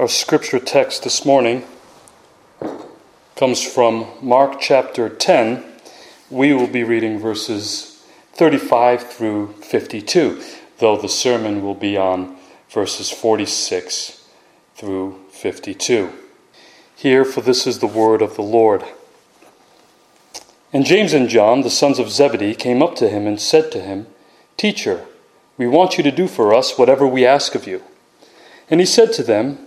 Our scripture text this morning comes from Mark chapter 10. We will be reading verses 35 through 52, though the sermon will be on verses 46 through 52. Hear, for this is the word of the Lord. And James and John, the sons of Zebedee, came up to him and said to him, "Teacher, we want you to do for us whatever we ask of you." And he said to them,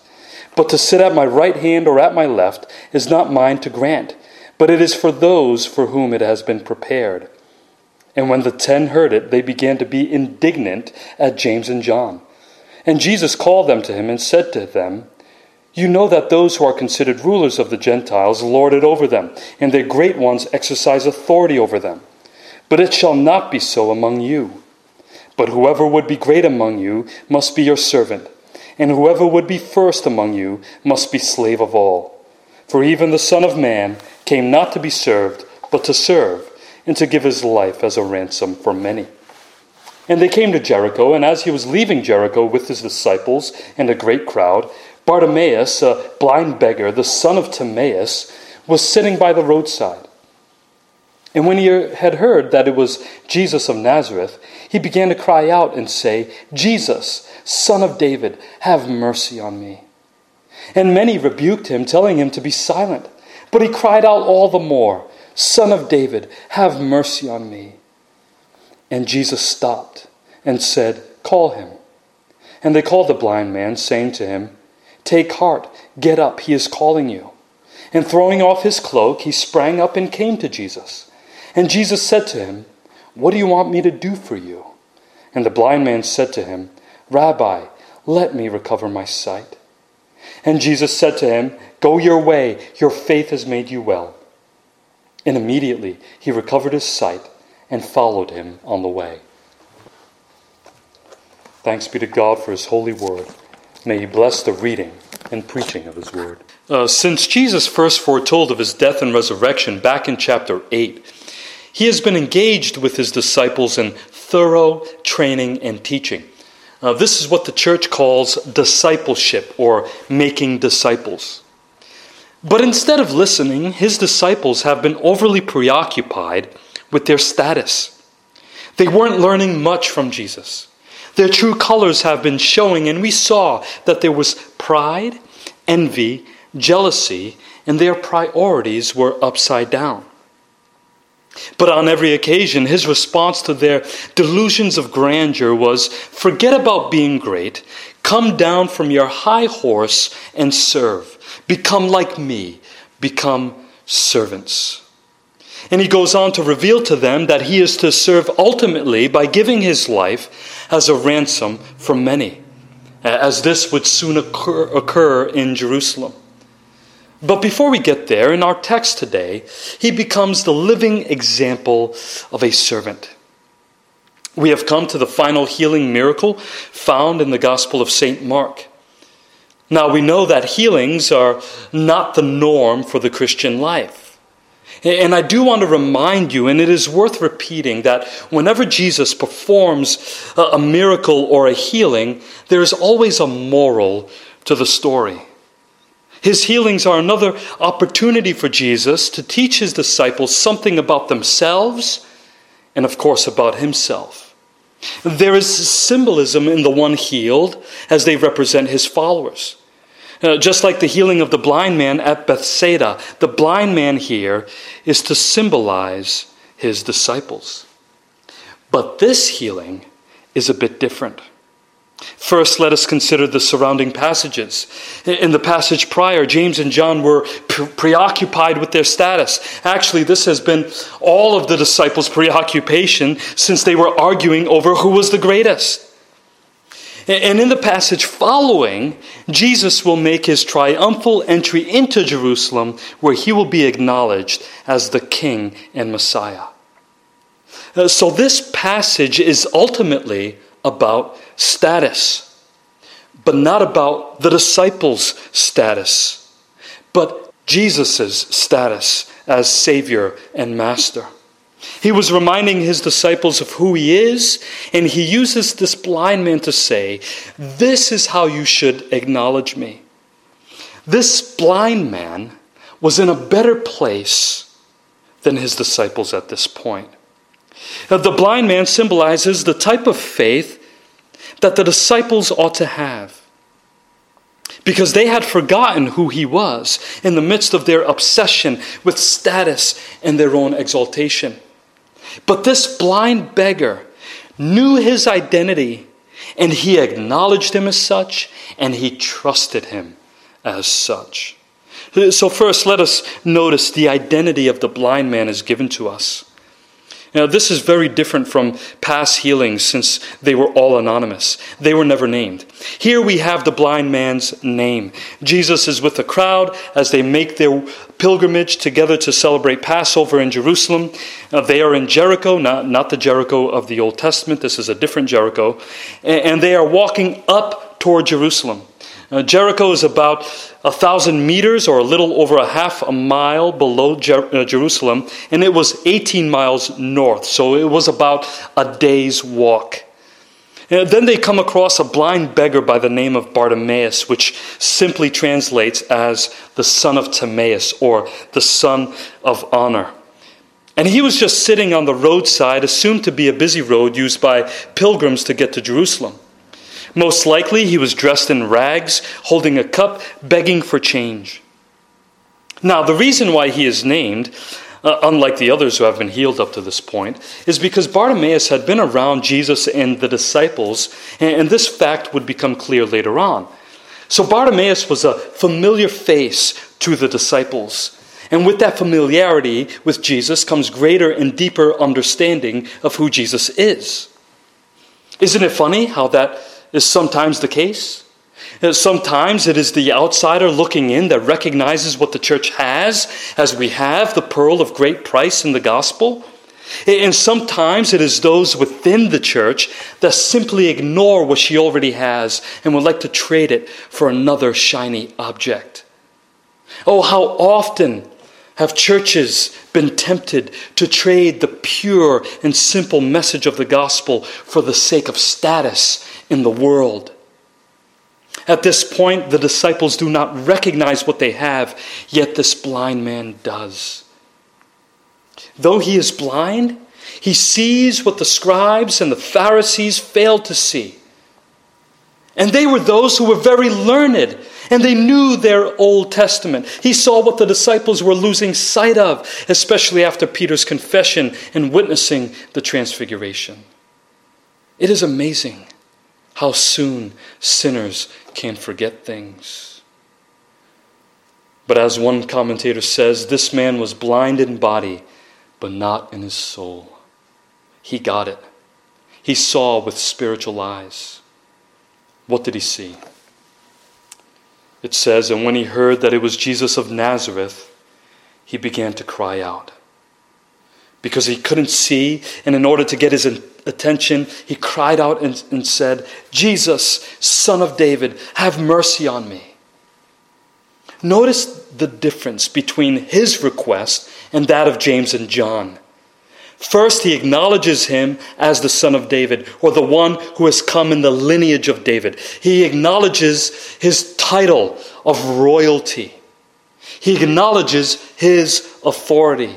But to sit at my right hand or at my left is not mine to grant, but it is for those for whom it has been prepared." And when the ten heard it, they began to be indignant at James and John. And Jesus called them to him and said to them, "You know that those who are considered rulers of the Gentiles lord it over them, and their great ones exercise authority over them. But it shall not be so among you. But whoever would be great among you must be your servant, and whoever would be first among you must be slave of all. For even the Son of Man came not to be served, but to serve, and to give his life as a ransom for many." And they came to Jericho, and as he was leaving Jericho with his disciples and a great crowd, Bartimaeus, a blind beggar, the son of Timaeus, was sitting by the roadside. And when he had heard that it was Jesus of Nazareth, he began to cry out and say, "Jesus, Son of David, have mercy on me." And many rebuked him, telling him to be silent. But he cried out all the more, "Son of David, have mercy on me." And Jesus stopped and said, "Call him." And they called the blind man, saying to him, "Take heart, get up, he is calling you." And throwing off his cloak, he sprang up and came to Jesus. And Jesus said to him, "What do you want me to do for you?" And the blind man said to him, "Rabbi, let me recover my sight." And Jesus said to him, "Go your way, your faith has made you well." And immediately he recovered his sight and followed him on the way. Thanks be to God for his holy word. May he bless the reading and preaching of his word. Since Jesus first foretold of his death and resurrection back in chapter 8, he has been engaged with his disciples in thorough training and teaching. This is what the church calls discipleship, or making disciples. But instead of listening, his disciples have been overly preoccupied with their status. They weren't learning much from Jesus. Their true colors have been showing, and we saw that there was pride, envy, jealousy, and their priorities were upside down. But on every occasion, his response to their delusions of grandeur was, "Forget about being great, come down from your high horse and serve. Become like me, become servants." And he goes on to reveal to them that he is to serve ultimately by giving his life as a ransom for many, as this would soon occur in Jerusalem. But before we get there, in our text today, he becomes the living example of a servant. We have come to the final healing miracle found in the Gospel of St. Mark. Now, we know that healings are not the norm for the Christian life. And I do want to remind you, and it is worth repeating, that whenever Jesus performs a miracle or a healing, there is always a moral to the story. His healings are another opportunity for Jesus to teach his disciples something about themselves and, of course, about himself. There is symbolism in the one healed as they represent his followers. Just like the healing of the blind man at Bethsaida, the blind man here is to symbolize his disciples. But this healing is a bit different. First, let us consider the surrounding passages. In the passage prior, James and John were preoccupied with their status. Actually, this has been all of the disciples' preoccupation since they were arguing over who was the greatest. And in the passage following, Jesus will make his triumphal entry into Jerusalem, where he will be acknowledged as the King and Messiah. So this passage is ultimately about status, but not about the disciples' status, but Jesus' status as Savior and Master. He was reminding his disciples of who he is, and he uses this blind man to say, "This is how you should acknowledge me." This blind man was in a better place than his disciples at this point. The blind man symbolizes the type of faith that the disciples ought to have, because they had forgotten who he was in the midst of their obsession with status and their own exaltation. But this blind beggar knew his identity, and he acknowledged him as such, and he trusted him as such. So first, let us notice the identity of the blind man is given to us. Now, this is very different from past healings, since they were all anonymous. They were never named. Here we have the blind man's name. Jesus is with the crowd as they make their pilgrimage together to celebrate Passover in Jerusalem. They are in Jericho, not the Jericho of the Old Testament. This is a different Jericho. And they are walking up toward Jerusalem. Jericho is about 1,000 meters, or a little over a half a mile below Jerusalem, and it was 18 miles north, so it was about a day's walk. And then they come across a blind beggar by the name of Bartimaeus, which simply translates as the son of Timaeus, or the son of honor. And he was just sitting on the roadside, assumed to be a busy road used by pilgrims to get to Jerusalem. Most likely, he was dressed in rags, holding a cup, begging for change. Now, the reason why he is named, unlike the others who have been healed up to this point, is because Bartimaeus had been around Jesus and the disciples, and this fact would become clear later on. So Bartimaeus was a familiar face to the disciples. And with that familiarity with Jesus comes greater and deeper understanding of who Jesus is. Isn't it funny how that is sometimes the case? Sometimes it is the outsider looking in that recognizes what the church has, as we have the pearl of great price in the gospel. And sometimes it is those within the church that simply ignore what she already has and would like to trade it for another shiny object. Oh, how often have churches been tempted to trade the pure and simple message of the gospel for the sake of status in the world? At this point, the disciples do not recognize what they have, yet this blind man does. Though he is blind, he sees what the scribes and the Pharisees failed to see. And they were those who were very learned, and they knew their Old Testament. He saw what the disciples were losing sight of, especially after Peter's confession and witnessing the transfiguration. It is amazing how soon sinners can forget things. But as one commentator says, this man was blind in body, but not in his soul. He got it. He saw with spiritual eyes. What did he see? It says, and when he heard that it was Jesus of Nazareth, he began to cry out. Because he couldn't see, and in order to get his attention, he cried out and said, Jesus, Son of David, have mercy on me. Notice the difference between his request and that of James and John. First, he acknowledges him as the Son of David, or the one who has come in the lineage of David. He acknowledges his title of royalty. He acknowledges his authority.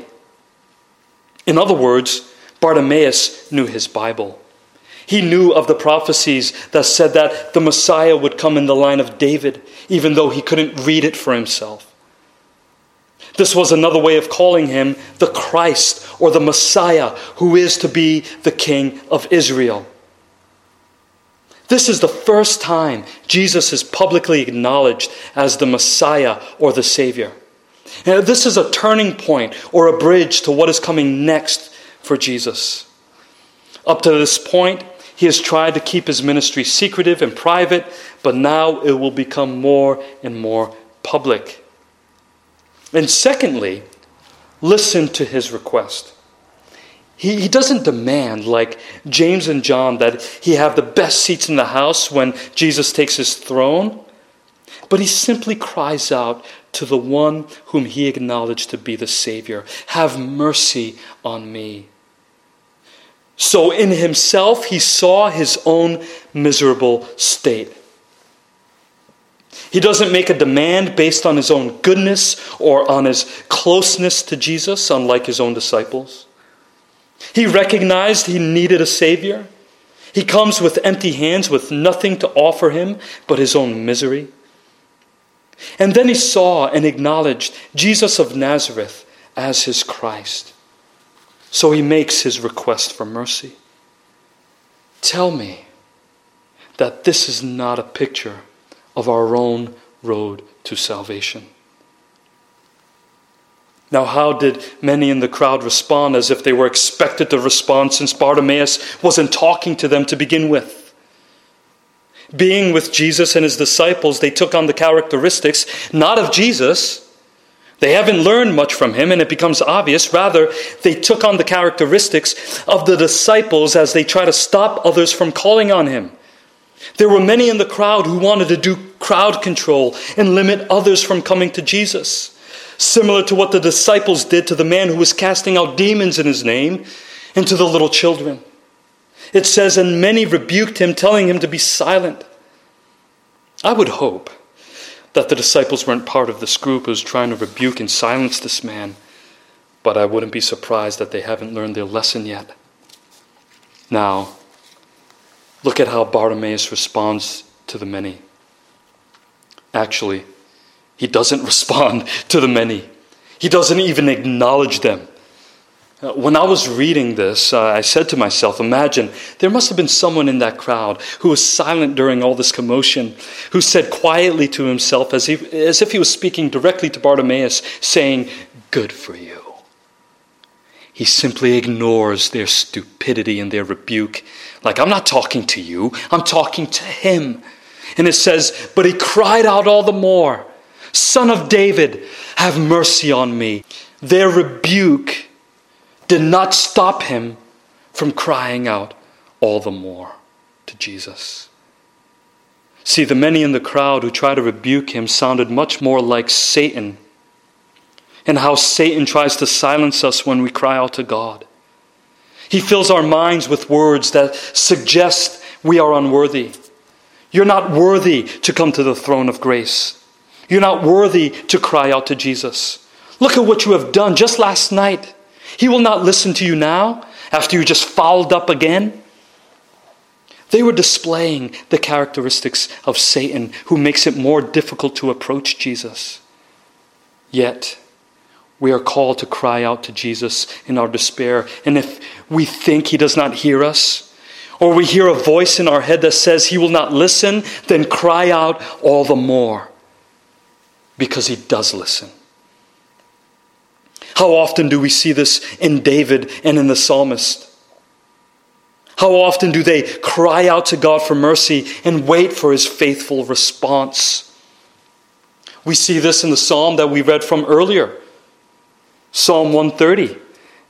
In other words, Bartimaeus knew his Bible. He knew of the prophecies that said that the Messiah would come in the line of David, even though he couldn't read it for himself. This was another way of calling him the Christ, or the Messiah, who is to be the King of Israel. This is the first time Jesus is publicly acknowledged as the Messiah or the Savior. Now, this is a turning point or a bridge to what is coming next for Jesus. Up to this point, He has tried to keep his ministry secretive and private, but now it will become more and more public. And secondly, listen to his request. He doesn't demand, like James and John, that he have the best seats in the house when Jesus takes his throne, but he simply cries out to the one whom he acknowledged to be the Savior, "Have mercy on me." So in himself, he saw his own miserable state. He doesn't make a demand based on his own goodness or on his closeness to Jesus, unlike his own disciples. He recognized he needed a Savior. He comes with empty hands, with nothing to offer him but his own misery. And then he saw and acknowledged Jesus of Nazareth as his Christ. So he makes his request for mercy. Tell me that this is not a picture of our own road to salvation. Now, how did many in the crowd respond, as if they were expected to respond, since Bartimaeus wasn't talking to them to begin with? Being with Jesus and his disciples, they took on the characteristics not of Jesus. They haven't learned much from him, and it becomes obvious. Rather, they took on the characteristics of the disciples as they try to stop others from calling on him. There were many in the crowd who wanted to do crowd control and limit others from coming to Jesus, similar to what the disciples did to the man who was casting out demons in his name and to the little children. It says, and many rebuked him, telling him to be silent. I would hope that the disciples weren't part of this group who's trying to rebuke and silence this man, but I wouldn't be surprised that they haven't learned their lesson yet. Now, look at how Bartimaeus responds to the many. Actually, he doesn't respond to the many. He doesn't even acknowledge them. When I was reading this, I said to myself, imagine, there must have been someone in that crowd who was silent during all this commotion, who said quietly to himself, as if he was speaking directly to Bartimaeus, saying, "Good for you." He simply ignores their stupidity and their rebuke. Like, I'm not talking to you, I'm talking to him. And it says, but he cried out all the more, "Son of David, have mercy on me." Their rebuke did not stop him from crying out all the more to Jesus. See, the many in the crowd who tried to rebuke him sounded much more like Satan, and how Satan tries to silence us when we cry out to God. He fills our minds with words that suggest we are unworthy. You're not worthy to come to the throne of grace. You're not worthy to cry out to Jesus. Look at what you have done just last night. He will not listen to you now, after you just fouled up again. They were displaying the characteristics of Satan, who makes it more difficult to approach Jesus. Yet, we are called to cry out to Jesus in our despair. And if we think he does not hear us, or we hear a voice in our head that says he will not listen, then cry out all the more, because he does listen. How often do we see this in David and in the psalmist? How often do they cry out to God for mercy and wait for his faithful response? We see this in the psalm that we read from earlier, Psalm 130.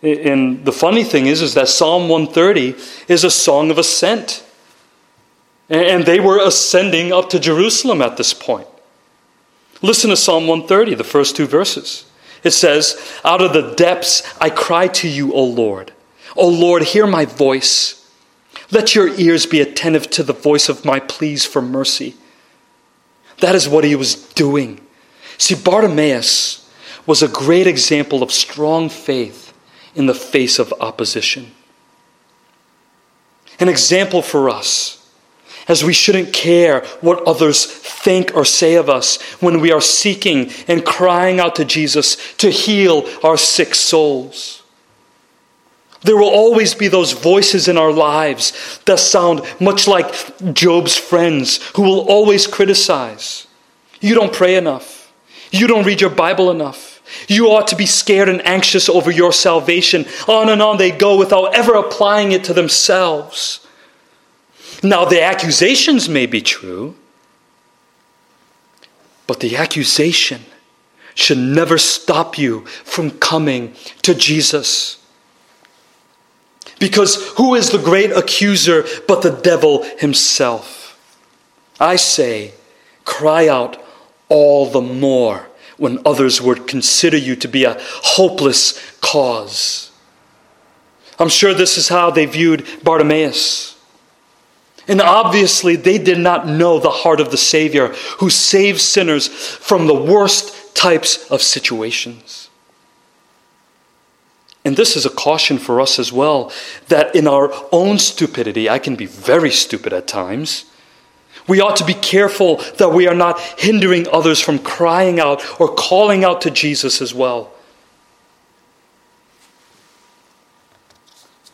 And the funny thing is that Psalm 130 is a song of ascent. And they were ascending up to Jerusalem at this point. Listen to Psalm 130, the first two verses. It says, "Out of the depths I cry to you, O Lord. O Lord, hear my voice. Let your ears be attentive to the voice of my pleas for mercy." That is what he was doing. See, Bartimaeus was a great example of strong faith in the face of opposition. An example for us, as we shouldn't care what others think or say of us when we are seeking and crying out to Jesus to heal our sick souls. There will always be those voices in our lives that sound much like Job's friends, who will always criticize. You don't pray enough. You don't read your Bible enough. You ought to be scared and anxious over your salvation. On and on they go without ever applying it to themselves. Now the accusations may be true, but the accusation should never stop you from coming to Jesus. Because who is the great accuser but the devil himself? I say, cry out all the more when others would consider you to be a hopeless cause. I'm sure this is how they viewed Bartimaeus. And obviously they did not know the heart of the Savior who saves sinners from the worst types of situations. And this is a caution for us as well, that in our own stupidity, I can be very stupid at times, we ought to be careful that we are not hindering others from crying out or calling out to Jesus as well.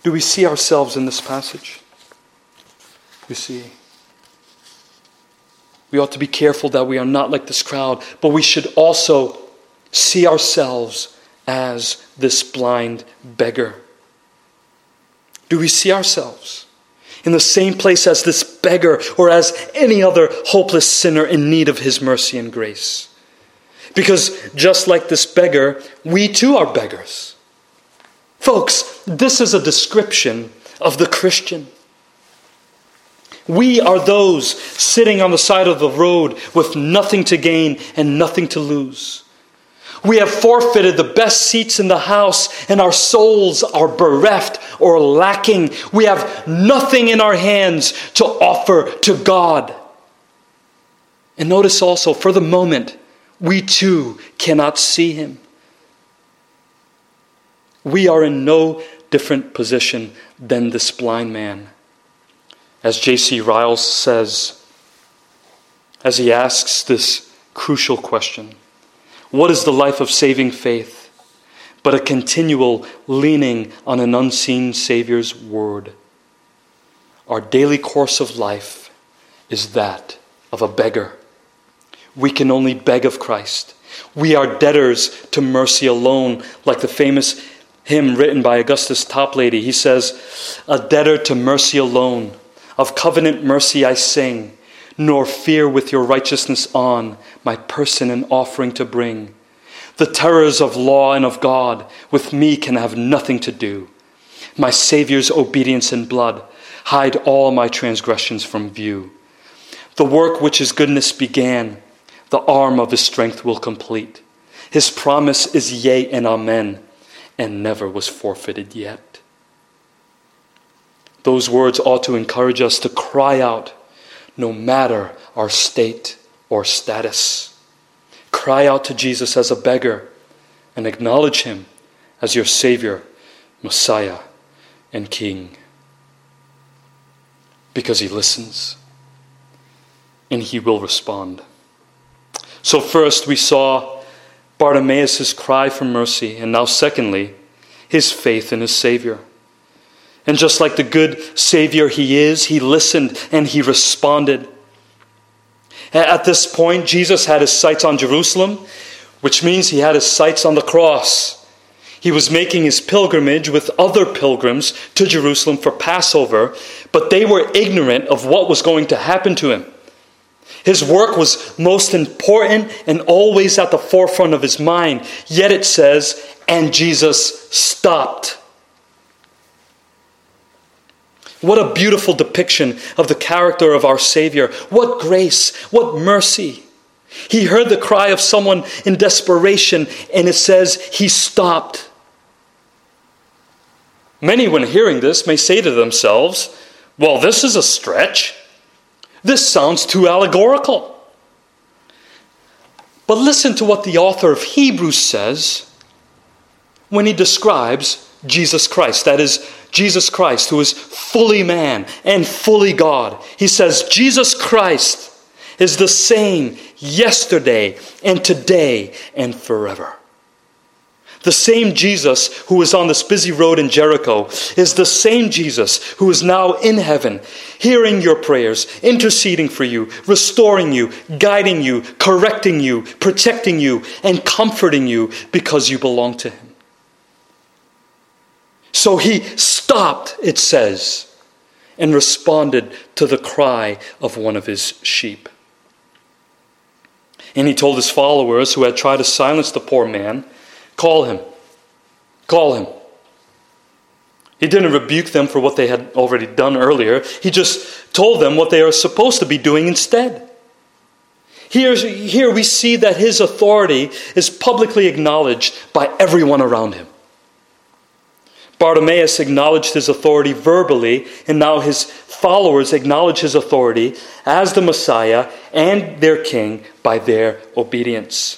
Do we see ourselves in this passage? You see, we ought to be careful that we are not like this crowd, but we should also see ourselves as this blind beggar. Do we see ourselves in the same place as this beggar or as any other hopeless sinner in need of his mercy and grace? Because just like this beggar, we too are beggars. Folks, this is a description of the Christian. We are those sitting on the side of the road with nothing to gain and nothing to lose. We have forfeited the best seats in the house, and our souls are bereft or lacking. We have nothing in our hands to offer to God. And notice also, for the moment, we too cannot see him. We are in no different position than this blind man. As J.C. Ryle says, as he asks this crucial question, what is the life of saving faith but a continual leaning on an unseen Savior's word? Our daily course of life is that of a beggar. We can only beg of Christ. We are debtors to mercy alone, like the famous hymn written by Augustus Toplady. He says, a debtor to mercy alone, of covenant mercy I sing, nor fear with your righteousness on my person an offering to bring. The terrors of law and of God with me can have nothing to do. My Savior's obedience and blood hide all my transgressions from view. The work which his goodness began, the arm of his strength will complete. His promise is yea and amen, and never was forfeited yet. Those words ought to encourage us to cry out, no matter our state or status. Cry out to Jesus as a beggar and acknowledge him as your Savior, Messiah, and King. Because he listens and he will respond. So first we saw Bartimaeus' cry for mercy, and now secondly, his faith in his Savior. And just like the good Savior he is, he listened and he responded. At this point, Jesus had his sights on Jerusalem, which means he had his sights on the cross. He was making his pilgrimage with other pilgrims to Jerusalem for Passover, but they were ignorant of what was going to happen to him. His work was most important and always at the forefront of his mind. Yet it says, and Jesus stopped. What a beautiful depiction of the character of our Savior. What grace, what mercy. He heard the cry of someone in desperation, and it says he stopped. Many, when hearing this, may say to themselves, well, this is a stretch. This sounds too allegorical. But listen to what the author of Hebrews says when he describes Jesus Christ, that is, Jesus Christ, who is fully man and fully God. He says, Jesus Christ is the same yesterday and today and forever. The same Jesus who was on this busy road in Jericho is the same Jesus who is now in heaven, hearing your prayers, interceding for you, restoring you, guiding you, correcting you, protecting you, and comforting you because you belong to him. So he stopped, it says, and responded to the cry of one of his sheep. And he told his followers who had tried to silence the poor man, "Call him. Call him." He didn't rebuke them for what they had already done earlier. He just told them what they are supposed to be doing instead. Here we see that his authority is publicly acknowledged by everyone around him. Bartimaeus acknowledged his authority verbally, and now his followers acknowledge his authority as the Messiah and their king by their obedience.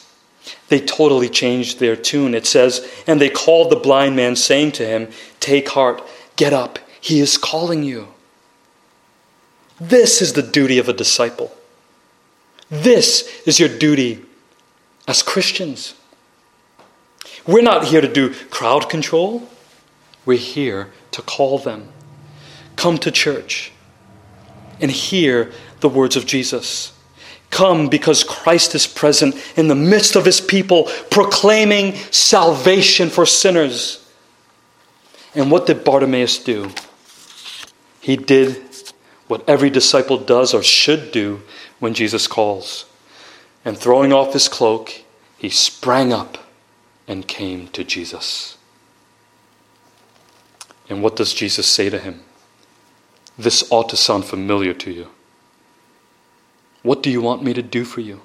They totally changed their tune. It says, "And they called the blind man, saying to him, 'Take heart, get up, he is calling you.'" This is the duty of a disciple. This is your duty as Christians. We're not here to do crowd control. We're here to call them. Come to church and hear the words of Jesus. Come because Christ is present in the midst of his people, proclaiming salvation for sinners. And what did Bartimaeus do? He did what every disciple does or should do when Jesus calls. And throwing off his cloak, he sprang up and came to Jesus. And what does Jesus say to him? This ought to sound familiar to you. "What do you want me to do for you?"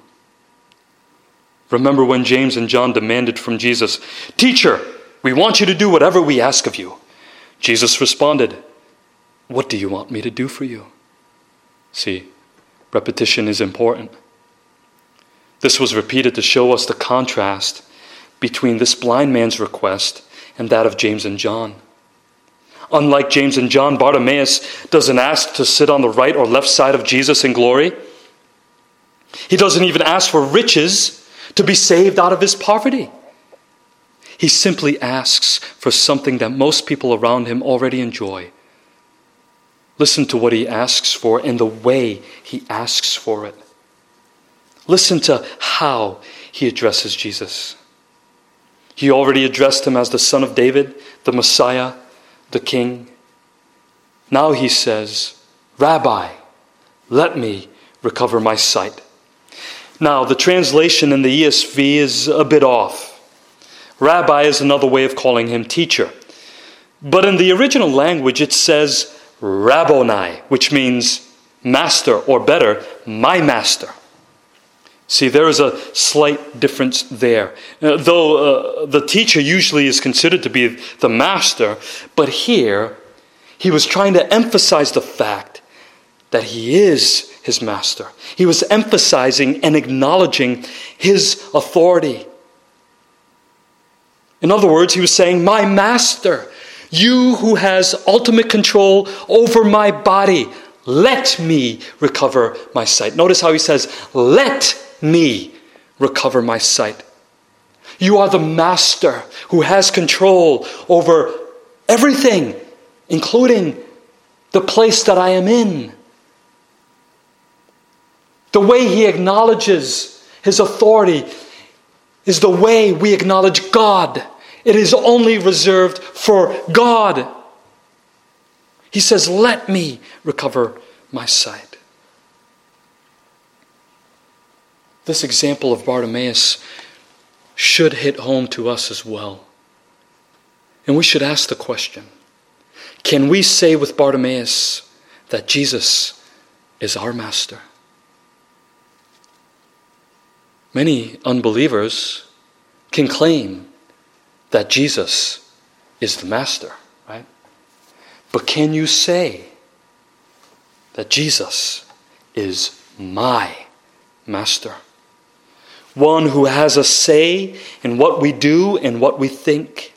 Remember when James and John demanded from Jesus, "Teacher, we want you to do whatever we ask of you." Jesus responded, "What do you want me to do for you?" See, repetition is important. This was repeated to show us the contrast between this blind man's request and that of James and John. Unlike James and John, Bartimaeus doesn't ask to sit on the right or left side of Jesus in glory. He doesn't even ask for riches to be saved out of his poverty. He simply asks for something that most people around him already enjoy. Listen to what he asks for and the way he asks for it. Listen to how he addresses Jesus. He already addressed him as the Son of David, the Messiah, the King. Now he says, "Rabbi, let me recover my sight." Now, the translation in the ESV is a bit off. Rabbi is another way of calling him teacher. But in the original language, it says Rabboni, which means master, or better, my master. See, there is a slight difference there. Though the teacher usually is considered to be the master, but here he was trying to emphasize the fact that he is his master. He was emphasizing and acknowledging his authority. In other words, he was saying, "My master, you who has ultimate control over my body, let me recover my sight." Notice how he says, "Let me recover my sight." You are the master who has control over everything, including the place that I am in. The way he acknowledges his authority is the way we acknowledge God. It is only reserved for God. He says, "Let me recover my sight." This example of Bartimaeus should hit home to us as well. And we should ask the question, can we say with Bartimaeus that Jesus is our master? Many unbelievers can claim that Jesus is the master, right? But can you say that Jesus is my master? One who has a say in what we do and what we think.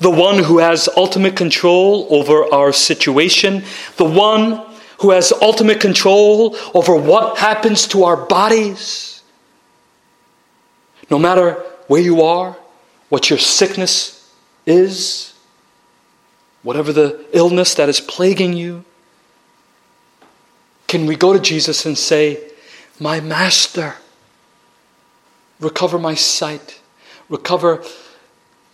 The one who has ultimate control over our situation. The one who has ultimate control over what happens to our bodies. No matter where you are, what your sickness is, whatever the illness that is plaguing you, can we go to Jesus and say, "My master, recover my sight, recover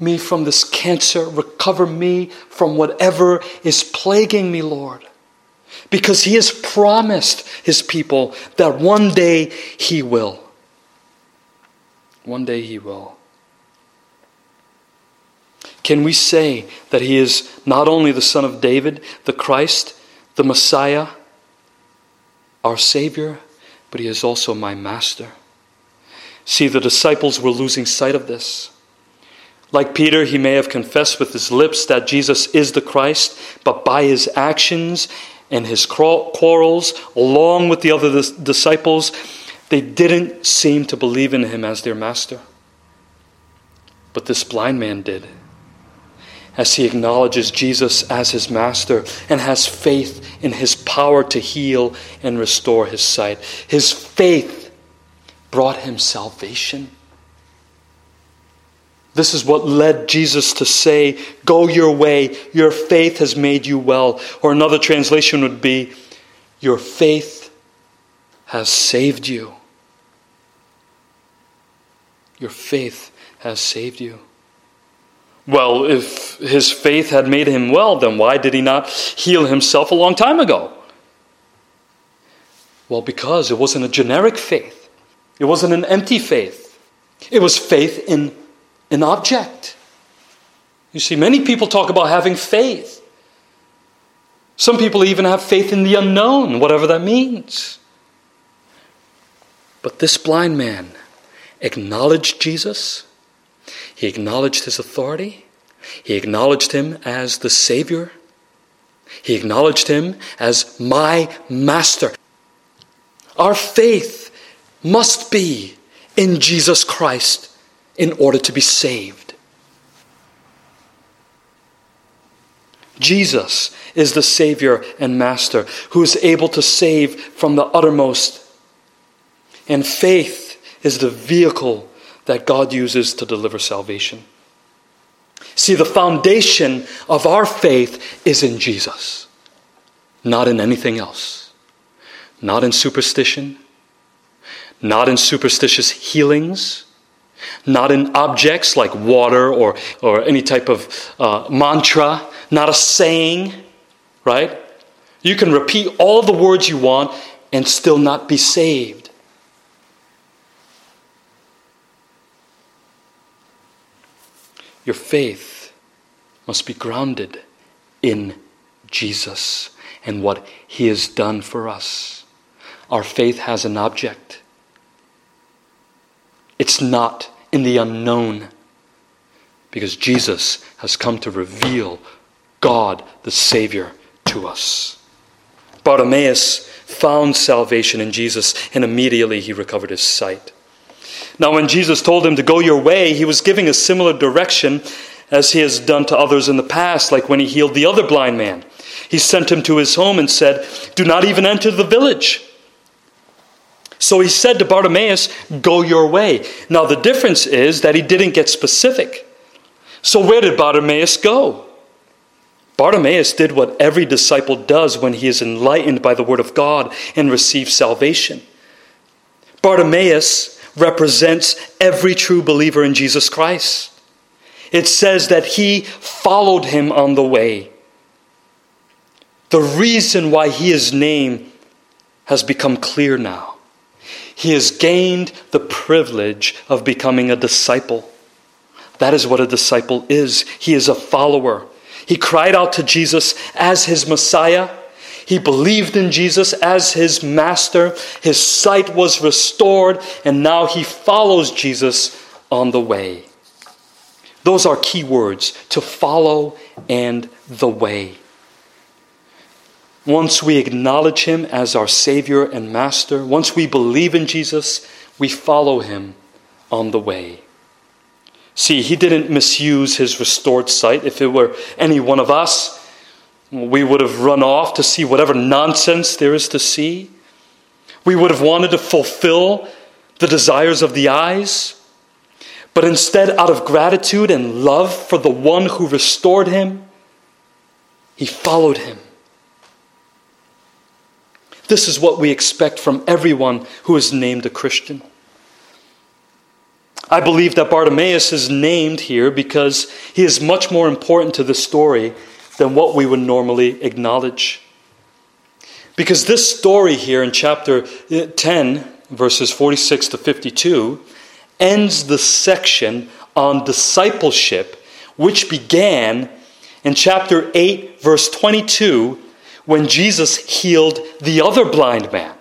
me from this cancer, recover me from whatever is plaguing me, Lord. because he has promised his people that one day he will. One day he will. Can we say that he is not only the Son of David, the Christ, the Messiah, our Savior, but he is also my Master? See, the disciples were losing sight of this. Like Peter, he may have confessed with his lips that Jesus is the Christ, but by his actions and his quarrels, along with the other disciples, they didn't seem to believe in him as their Master. But this blind man did, as he acknowledges Jesus as his Master and has faith in his power to heal and restore his sight. His faith brought him salvation. This is what led Jesus to say, "Go your way, your faith has made you well." Or another translation would be, "Your faith has saved you." Your faith has saved you. Well, if his faith had made him well, then why did he not heal himself a long time ago? Well, because it wasn't a generic faith. It wasn't an empty faith. It was faith in an object. You see, many people talk about having faith. Some people even have faith in the unknown, whatever that means. But this blind man acknowledged Jesus. He acknowledged his authority. He acknowledged him as the Savior. He acknowledged him as my Master. Our faith must be in Jesus Christ in order to be saved. Jesus is the Savior and Master who is able to save from the uttermost. And faith is the vehicle that God uses to deliver salvation. See, the foundation of our faith is in Jesus, not in anything else, not in superstition, not in superstitious healings, not in objects like water or any type of mantra, not a saying, right? You can repeat all the words you want and still not be saved. Your faith must be grounded in Jesus and what he has done for us. Our faith has an object. It's not in the unknown, because Jesus has come to reveal God the Savior to us. Bartimaeus found salvation in Jesus, and immediately he recovered his sight. Now, when Jesus told him to go your way, he was giving a similar direction as he has done to others in the past, like when he healed the other blind man. He sent him to his home and said, "Do not even enter the village." So he said to Bartimaeus, "Go your way." Now, the difference is that he didn't get specific. So where did Bartimaeus go? Bartimaeus did what every disciple does when he is enlightened by the word of God and receives salvation. Bartimaeus represents every true believer in Jesus Christ. It says that he followed him on the way. The reason why his name has become clear now. He has gained the privilege of becoming a disciple. That is what a disciple is. He is a follower. He cried out to Jesus as his Messiah. He believed in Jesus as his Master. His sight was restored, and now he follows Jesus on the way. Those are key words: to follow and the way. Once we acknowledge him as our Savior and Master, once we believe in Jesus, we follow him on the way. See, he didn't misuse his restored sight. If it were any one of us, we would have run off to see whatever nonsense there is to see. We would have wanted to fulfill the desires of the eyes. But instead, out of gratitude and love for the one who restored him, he followed him. This is what we expect from everyone who is named a Christian. I believe that Bartimaeus is named here because he is much more important to the story than what we would normally acknowledge. Because this story here in chapter 10, verses 46 to 52, ends the section on discipleship, which began in chapter 8, verse 22, when Jesus healed the other blind man.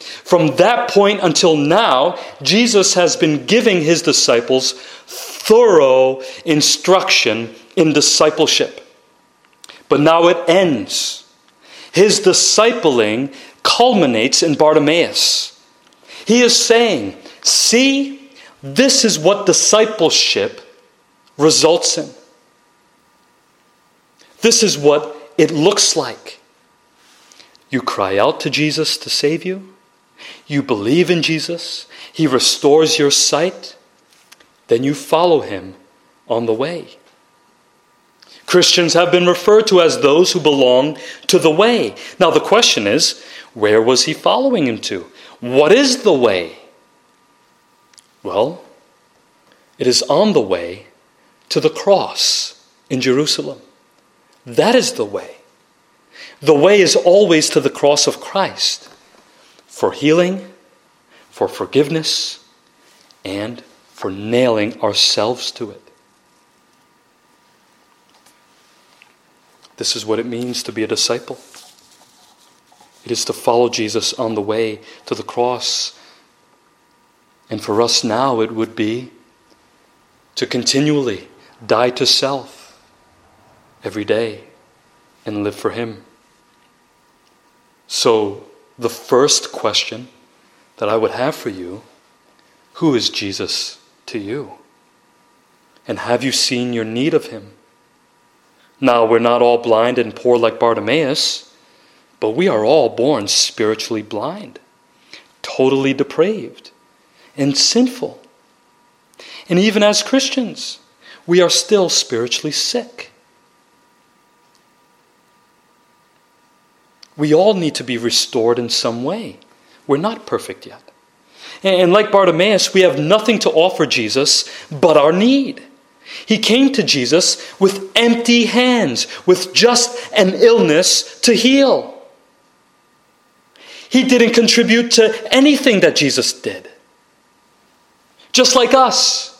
From that point until now, Jesus has been giving his disciples thorough instruction in discipleship. But now it ends. His discipling culminates in Bartimaeus. He is saying, see, this is what discipleship results in. This is what it looks like. You cry out to Jesus to save you. You believe in Jesus. He restores your sight. Then you follow him on the way. Christians have been referred to as those who belong to the way. Now the question is, where was he following him to? What is the way? Well, it is on the way to the cross in Jerusalem. That is the way. The way is always to the cross of Christ for healing, for forgiveness, and for nailing ourselves to it. This is what it means to be a disciple. It is to follow Jesus on the way to the cross. And for us now, it would be to continually die to self every day and live for him. So the first question that I would have for you, who is Jesus to you? And have you seen your need of him? Now, we're not all blind and poor like Bartimaeus, but we are all born spiritually blind, totally depraved, and sinful. And even as Christians, we are still spiritually sick. We all need to be restored in some way. We're not perfect yet. And like Bartimaeus, we have nothing to offer Jesus but our need. He came to Jesus with empty hands, with just an illness to heal. He didn't contribute to anything that Jesus did. Just like us,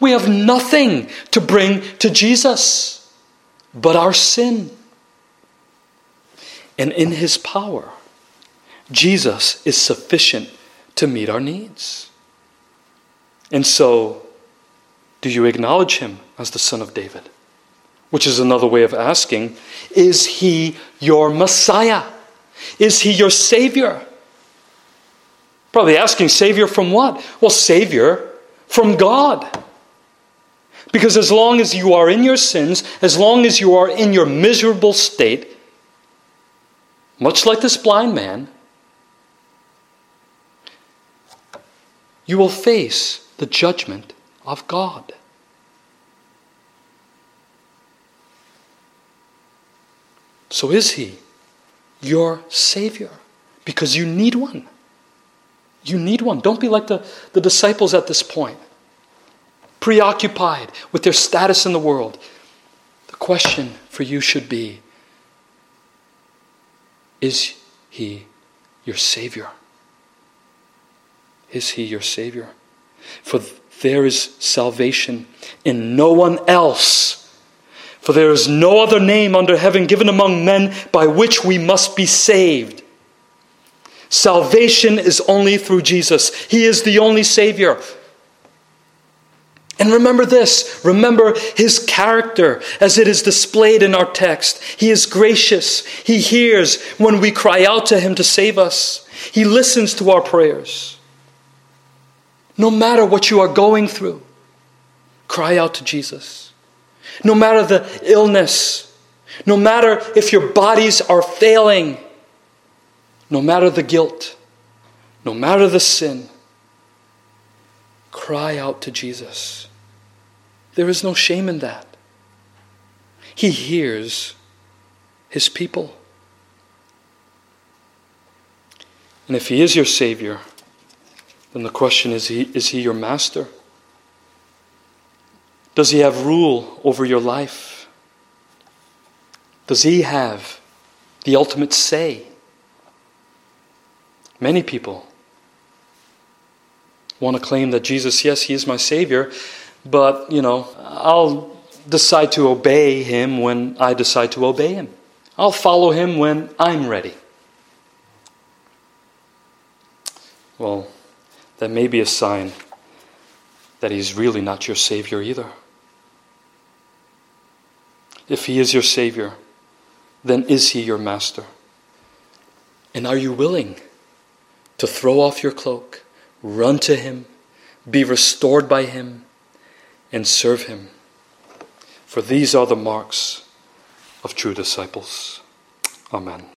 we have nothing to bring to Jesus but our sin. And in his power, Jesus is sufficient to meet our needs. And so, do you acknowledge him as the Son of David? Which is another way of asking, is he your Messiah? Is he your Savior? Probably asking, Savior from what? Well, Savior from God. Because as long as you are in your sins, as long as you are in your miserable state, much like this blind man, you will face the judgment of God. So is he your Savior? Because you need one. You need one. Don't be like the disciples at this point, preoccupied with their status in the world. The question for you should be, is he your Savior? Is he your Savior? For there is salvation in no one else. For there is no other name under heaven given among men by which we must be saved. Salvation is only through Jesus. He is the only Savior. And remember this. Remember his character as it is displayed in our text. He is gracious. He hears when we cry out to him to save us. He listens to our prayers. No matter what you are going through, cry out to Jesus. No matter the illness, no matter if your bodies are failing, no matter the guilt, no matter the sin, cry out to Jesus. There is no shame in that. He hears his people. And if he is your Savior, and the question is he your master? Does he have rule over your life? Does he have the ultimate say. Many people want to claim that Jesus, yes, he is my Savior, but, I'll decide to obey him when I decide to obey him. I'll follow him when I'm ready. Well, that may be a sign that he's really not your Savior either. If he is your Savior, then is he your master? And are you willing to throw off your cloak, run to him, be restored by him, and serve him? For these are the marks of true disciples. Amen.